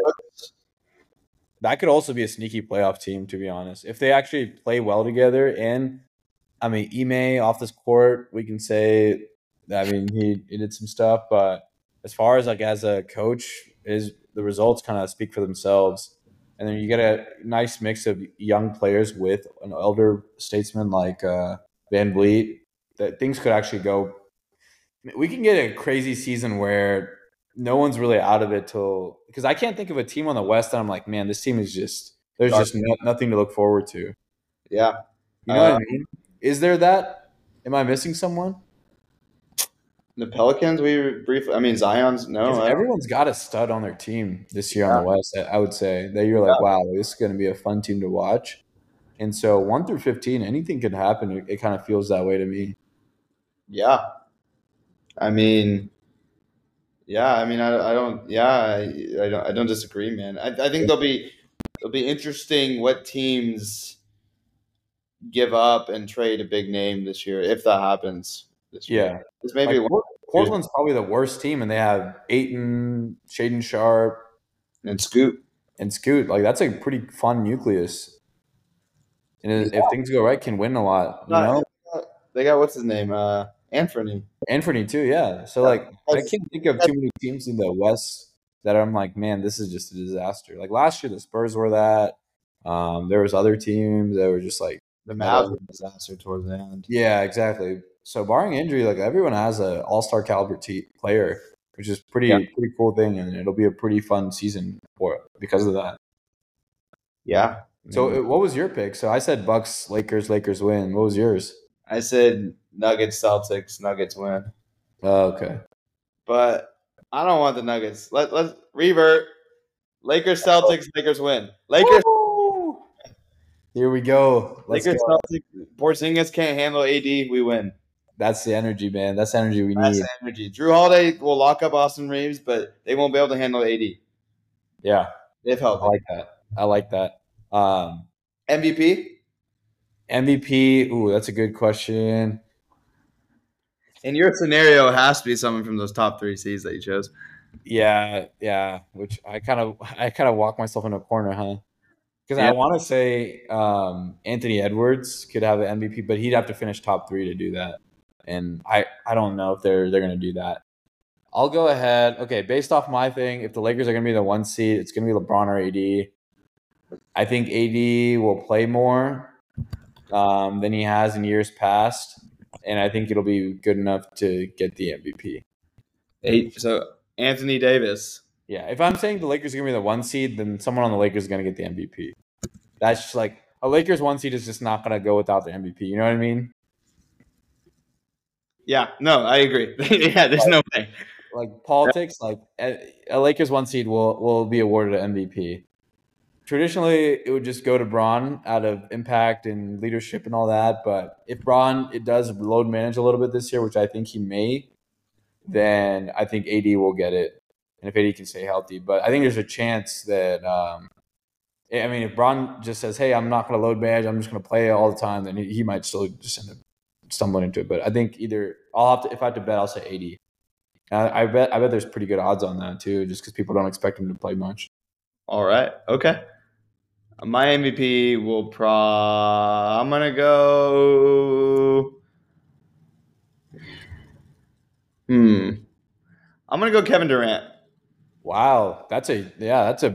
That could also be a sneaky playoff team, to be honest. If they actually play well together, and I mean, Ime off this court, we can say, I mean, he did some stuff, but as far as like as a coach, the results kind of speak for themselves. And then you get a nice mix of young players with an elder statesman like Van Vliet. That things could actually go. We can get a crazy season where no one's really out of it because I can't think of a team on the West that I'm like, man, this team is just nothing to look forward to. Yeah, you know what I mean? Is there that? Am I missing someone? The Pelicans, Zion's everyone's got a stud on their team this year on the West. I would say that you're like, wow, this is going to be a fun team to watch. And so 1 through 15, anything can happen. It kind of feels that way to me. Yeah. I don't disagree, man. I think it'll be interesting what teams give up and trade a big name this year, if that happens this year. Yeah. Maybe Portland's probably the worst team, and they have Ayton, Shaden Sharp. And Scoot. Like, that's a pretty fun nucleus. And if things go right, can win a lot, you know? They got, what's his name? Anthony. Anthony too, yeah. So, like, I can't think of too many teams in the West that I'm like, man, this is just a disaster. Like, last year, the Spurs were that. There was other teams that were just like. The Mavs were a disaster towards the end. Yeah, exactly. So, barring injury, like, everyone has an all-star caliber player, which is pretty cool thing, and it'll be a pretty fun season because of that. Yeah. So what was your pick? So I said Bucks, Lakers win. What was yours? I said Nuggets, Celtics, Nuggets win. Oh, okay. But I don't want the Nuggets. Let's revert. Lakers, Celtics, Lakers win. Lakers. Woo! Here we go. Let's go. Celtics. Porzingis can't handle AD. We win. That's the energy, man. That's the energy we need. That's the energy. Drew Holiday will lock up Austin Reaves, but they won't be able to handle AD. Yeah. They've helped. I like that. MVP. Ooh, that's a good question. And your scenario has to be someone from those top three C's that you chose. Yeah. Which I kind of walk myself in a corner, huh? Because I want to say Anthony Edwards could have an MVP, but he'd have to finish top three to do that. And I don't know if they're going to do that. I'll go ahead. Okay, based off my thing, if the Lakers are going to be the 1 seed, it's going to be LeBron or AD. I think AD will play more than he has in years past, and I think it'll be good enough to get the MVP. So Anthony Davis. Yeah, if I'm saying the Lakers are going to be the 1 seed, then someone on the Lakers is going to get the MVP. That's just like a Lakers 1 seed is just not going to go without the MVP. You know what I mean? Yeah, no, I agree. Yeah, there's no way. Like politics, like a Lakers 1 seed will be awarded an MVP. Traditionally, it would just go to Bron out of impact and leadership and all that. But if Bron does load manage a little bit this year, which I think he may, then I think AD will get it. And if AD can stay healthy. But I think there's a chance that if Bron just says, hey, I'm not going to load manage, I'm just going to play all the time, then he might still just end up stumbling into it. But I think either – if I have to bet, I'll say AD. I bet there's pretty good odds on that too, just because people don't expect him to play much. All right. Okay. My MVP will I'm going to go. I'm going to go Kevin Durant. Wow. That's a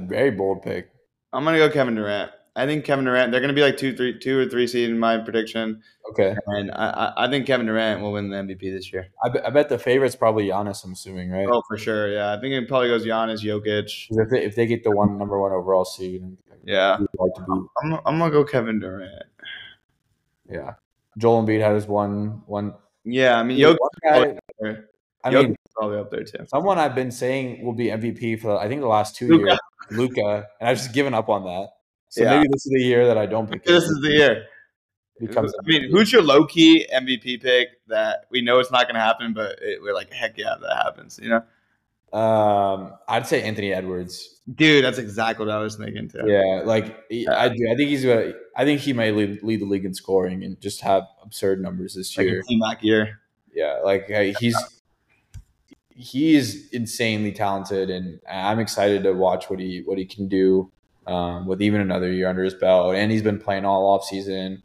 very bold pick. I'm going to go Kevin Durant. I think Kevin Durant, they're going to be like two or three seed in my prediction. Okay. And I think Kevin Durant will win the MVP this year. I bet the favorite's probably Giannis, I'm assuming, right? Oh, for sure. Yeah. I think it probably goes Giannis, Jokic. If they get the number one overall seed. Yeah. I'm going to go Kevin Durant. Yeah. Joel Embiid had his one. Yeah. I mean, Jokic is probably up there too. Someone I've been saying will be MVP for, I think, the last 2 years, Luka. And I've just given up on that. So maybe this is the year that I don't pick. This is the year. becomes. I mean, who's your low key MVP pick that we know it's not going to happen, but we're like, heck yeah, that happens, you know? I'd say Anthony Edwards. Dude, that's exactly what I was thinking too. Yeah, like I think he's gonna. I think he might lead the league in scoring and just have absurd numbers this year. Like a year. Yeah, like he's insanely talented, and I'm excited to watch what he can do with even another year under his belt. And he's been playing all offseason.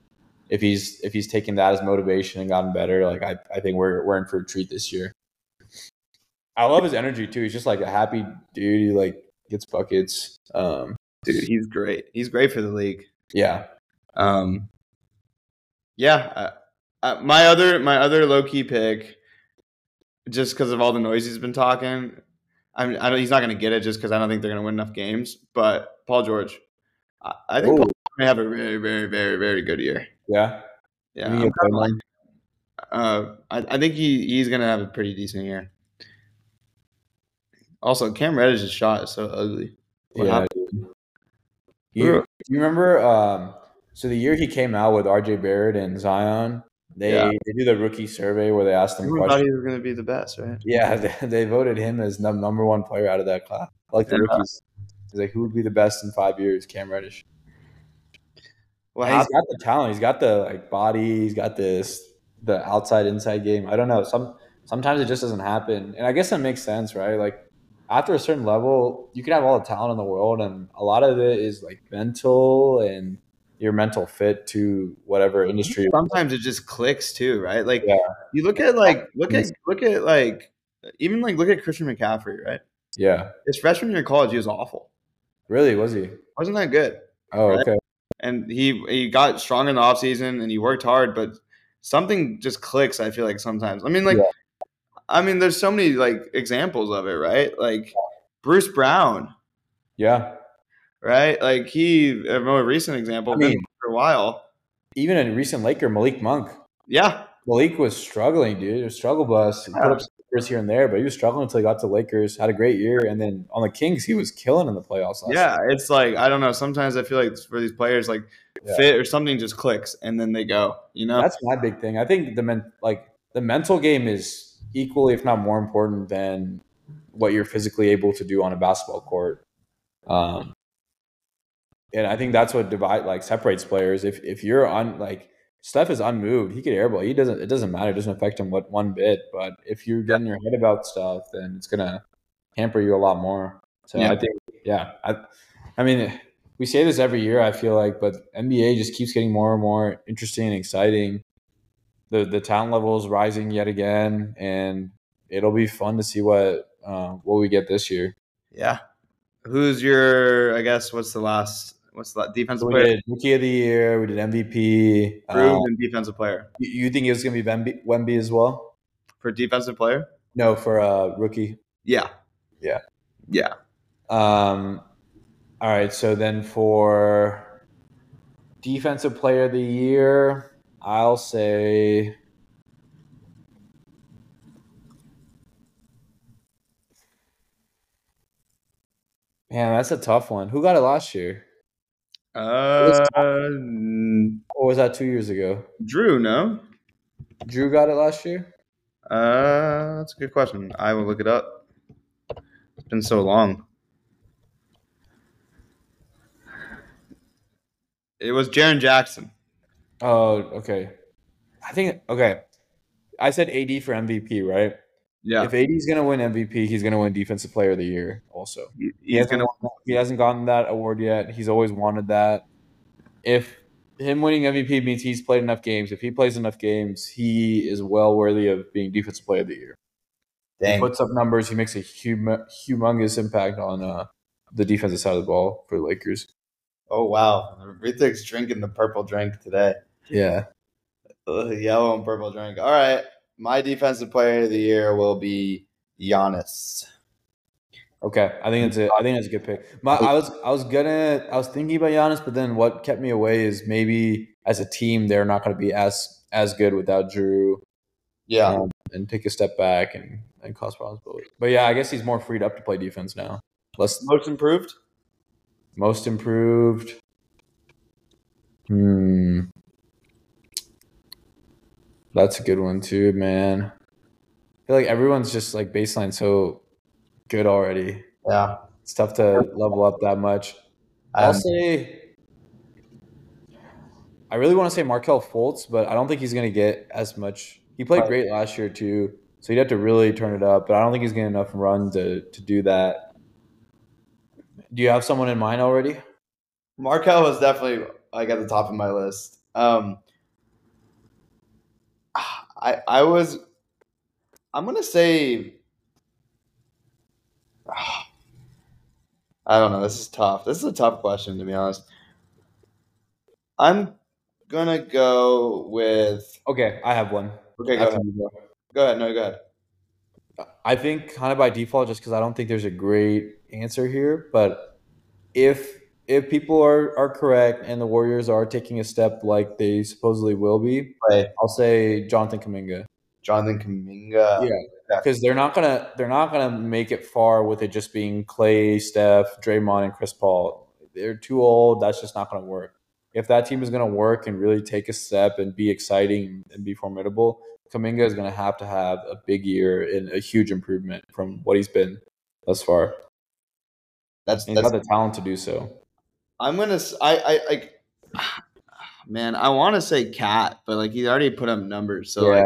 If he's taken that as motivation and gotten better, like I think we're in for a treat this year. I love his energy too. He's just like a happy dude. He like gets buckets. Dude, he's great. He's great for the league. Yeah. My other low key pick, just because of all the noise he's been talking. He's not going to get it just because I don't think they're going to win enough games. But Paul George, I think Paul may have a very, very, very, very good year. Yeah. Yeah. I think he's going to have a pretty decent year. Also, Cam Reddish's shot is so ugly. You remember so the year he came out with RJ Barrett and Zion, they do the rookie survey where they asked them questions. Thought he was going to be the best, right? Yeah, they voted him as number one player out of that class. Like the rookies. He's like, who would be the best in 5 years? Cam Reddish. Well, he's got the talent. He's got the body. He's got the outside-inside game. I don't know. Sometimes it just doesn't happen. And I guess that makes sense, right? Like, after a certain level, you can have all the talent in the world, and a lot of it is like mental and your mental fit to whatever industry. Sometimes it just clicks too, right? Like you look at Christian McCaffrey, right? Yeah. His freshman year of college, he was awful. Really? Was he? Wasn't that good. Oh, right? Okay. And he got strong in the offseason and he worked hard, but something just clicks, I feel like sometimes. I mean, there's so many examples of it, right? Like Bruce Brown. Yeah. Right? Like a more recent example, been for a while. Even a recent Laker, Malik Monk. Yeah. Malik was struggling, dude. It was struggle bus. He put up numbers here and there, but he was struggling until he got to Lakers, had a great year. And then on the Kings, he was killing in the playoffs. Last year. It's like, I don't know. Sometimes I feel like for these players, fit or something just clicks and then they go, you know? That's my big thing. I think the mental game is equally, if not more important than what you're physically able to do on a basketball court. And I think that's what separates players. If you're on Steph is unmoved, he could airball. It doesn't matter. It doesn't affect him one bit, but if you're getting your head about stuff, then it's going to hamper you a lot more. So I think, I mean, we say this every year, I feel like, but NBA just keeps getting more and more interesting and exciting. The talent level is rising yet again, and it'll be fun to see what we get this year. Yeah, who's your? I guess what's the last? What's the defensive player? We did Rookie of the Year. We did MVP. And defensive player. You think it was going to be Wemby as well for defensive player? No, for rookie. Yeah. All right. So then for defensive player of the year, I'll say – man, that's a tough one. Who got it last year? Or was that 2 years ago? Drew, no? Drew got it last year? That's a good question. I will look it up. It's been so long. It was Jaren Jackson. Oh, okay. I said AD for MVP, right? Yeah. If AD's going to win MVP, he's going to win Defensive Player of the Year also. He hasn't gotten that award yet. He's always wanted that. If him winning MVP means he's played enough games, if he plays enough games, he is well worthy of being Defensive Player of the Year. Dang. He puts up numbers. He makes a humongous impact on the defensive side of the ball for the Lakers. Oh, wow. Ritik's drinking the purple drink today. Yeah. Yellow and purple drink. All right. My defensive player of the year will be Giannis. Okay. I think that's a good pick. I was thinking about Giannis, but then what kept me away is maybe as a team they're not gonna be as good without Drew. Yeah. And take a step back and cause problems. But yeah, I guess he's more freed up to play defense now. Most improved? Most improved. That's a good one too, man. I feel like everyone's just like baseline so good already. Yeah. It's tough to level up that much. I'll say I really want to say Markel Fultz, but I don't think he's going to get as much. He played great last year too, so he'd have to really turn it up, but I don't think he's getting enough run to do that. Do you have someone in mind already? Markel was definitely like at the top of my list. I'm going to say, I don't know. This is tough. This is a tough question, to be honest. I'm going to go with. Okay, I have one. Okay, go ahead. Go ahead. No, go ahead. I think kind of by default, just because I don't think there's a great answer here, but if people are correct and the Warriors are taking a step like they supposedly will be, right, I'll say Jonathan Kuminga. Jonathan Kuminga. Yeah, because they're not gonna make it far with it just being Klay, Steph, Draymond, and Chris Paul. They're too old. That's just not gonna work. If that team is gonna work and really take a step and be exciting and be formidable, Kuminga is gonna have to have a big year and a huge improvement from what he's been thus far. He's got the talent to do so. I want to say Cat, but like he already put up numbers, so yeah. Like,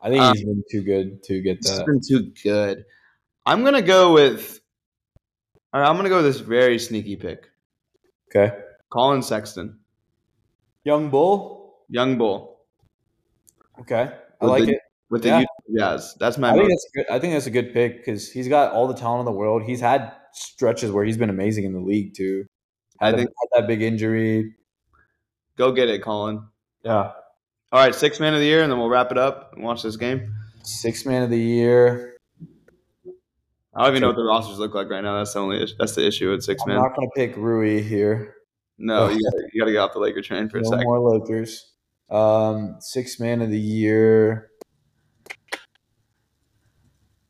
I think he's been too good to get that. He's been too good. I'm gonna go with this very sneaky pick. Okay. Colin Sexton. Young Bull? Young Bull. Okay. I like it. With the Utah Jazz. That's my pick. I think that's a good pick because he's got all the talent in the world. He's had stretches where he's been amazing in the league too. Had that big injury. Go get it, Colin. Yeah. All right, sixth man of the year, and then we'll wrap it up and watch this game. Sixth man of the year. I don't even know what the rosters look like right now. That's the issue with sixth man. I'm not going to pick Rui here. No, you got to get off the Laker train for a second. No more Lakers. Sixth man of the year. I'm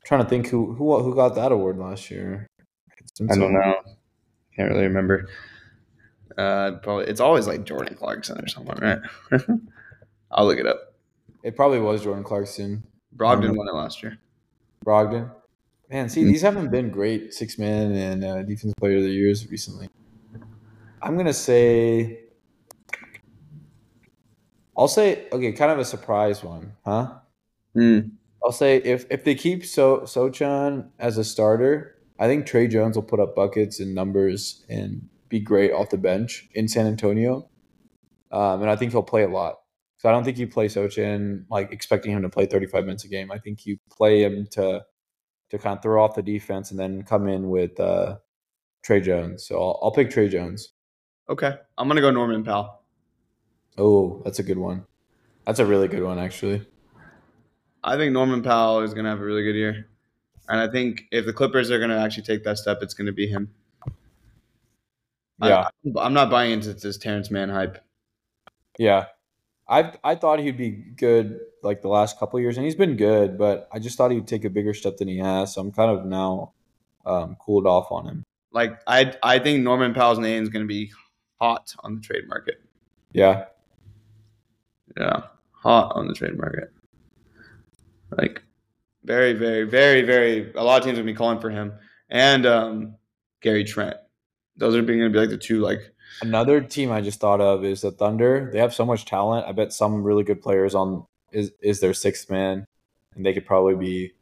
trying to think who got that award last year. I don't know. Can't really remember. Probably it's always like Jordan Clarkson or someone, right? I'll look it up. It probably was Jordan Clarkson. Brogdon won it last year. Brogdon. Man, see, these haven't been great six-man and defensive player of the years recently. I'm going to say – I'll say, okay, kind of a surprise one, huh? Mm. I'll say if they keep Sochan as a starter, I think Trey Jones will put up buckets and numbers and be great off the bench in San Antonio. And I think he'll play a lot. So I don't think you play Sochan like expecting him to play 35 minutes a game. I think you play him to kind of throw off the defense and then come in with Trey Jones. So I'll pick Trey Jones. Okay. I'm going to go Norman Powell. Oh, that's a good one. That's a really good one, actually. I think Norman Powell is going to have a really good year. And I think if the Clippers are going to actually take that step, it's going to be him. Yeah. I'm not buying into this Terrence Mann hype. Yeah. I thought he'd be good like the last couple of years, and he's been good, but I just thought he'd take a bigger step than he has. So I'm kind of now cooled off on him. Like I think Norman Powell's name is going to be hot on the trade market. Yeah, yeah, hot on the trade market. Like very, very, very, very. A lot of teams are going to be calling for him and Gary Trent. Those are going to be like the two like. Another team I just thought of is the Thunder. They have so much talent. I bet some really good players is their sixth man, and they could probably be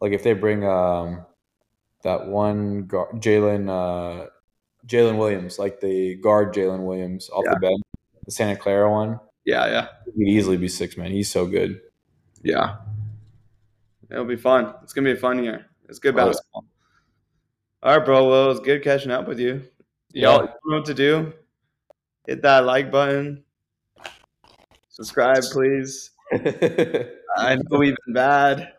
like if they bring that one guard, Jalen Williams, like the guard Jalen Williams off the bench, the Santa Clara one. Yeah, yeah, he'd easily be sixth man. He's so good. Yeah, it'll be fun. It's gonna be a fun year. It's good basketball. All right, bro. Well, it was good catching up with you. Y'all know what to do. Hit that like button. Subscribe, please. I know we've been bad.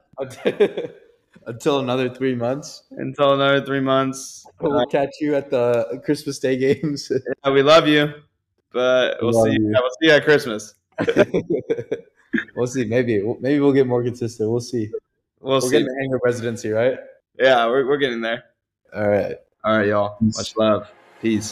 Until another 3 months. We'll catch you at the Christmas Day games. Yeah, we love you, but we'll see you at Christmas. We'll see. Maybe we'll get more consistent. We'll see. We'll see. We're getting the hang of presidency, right? Yeah, we're getting there. All right, y'all. Much love. Peace.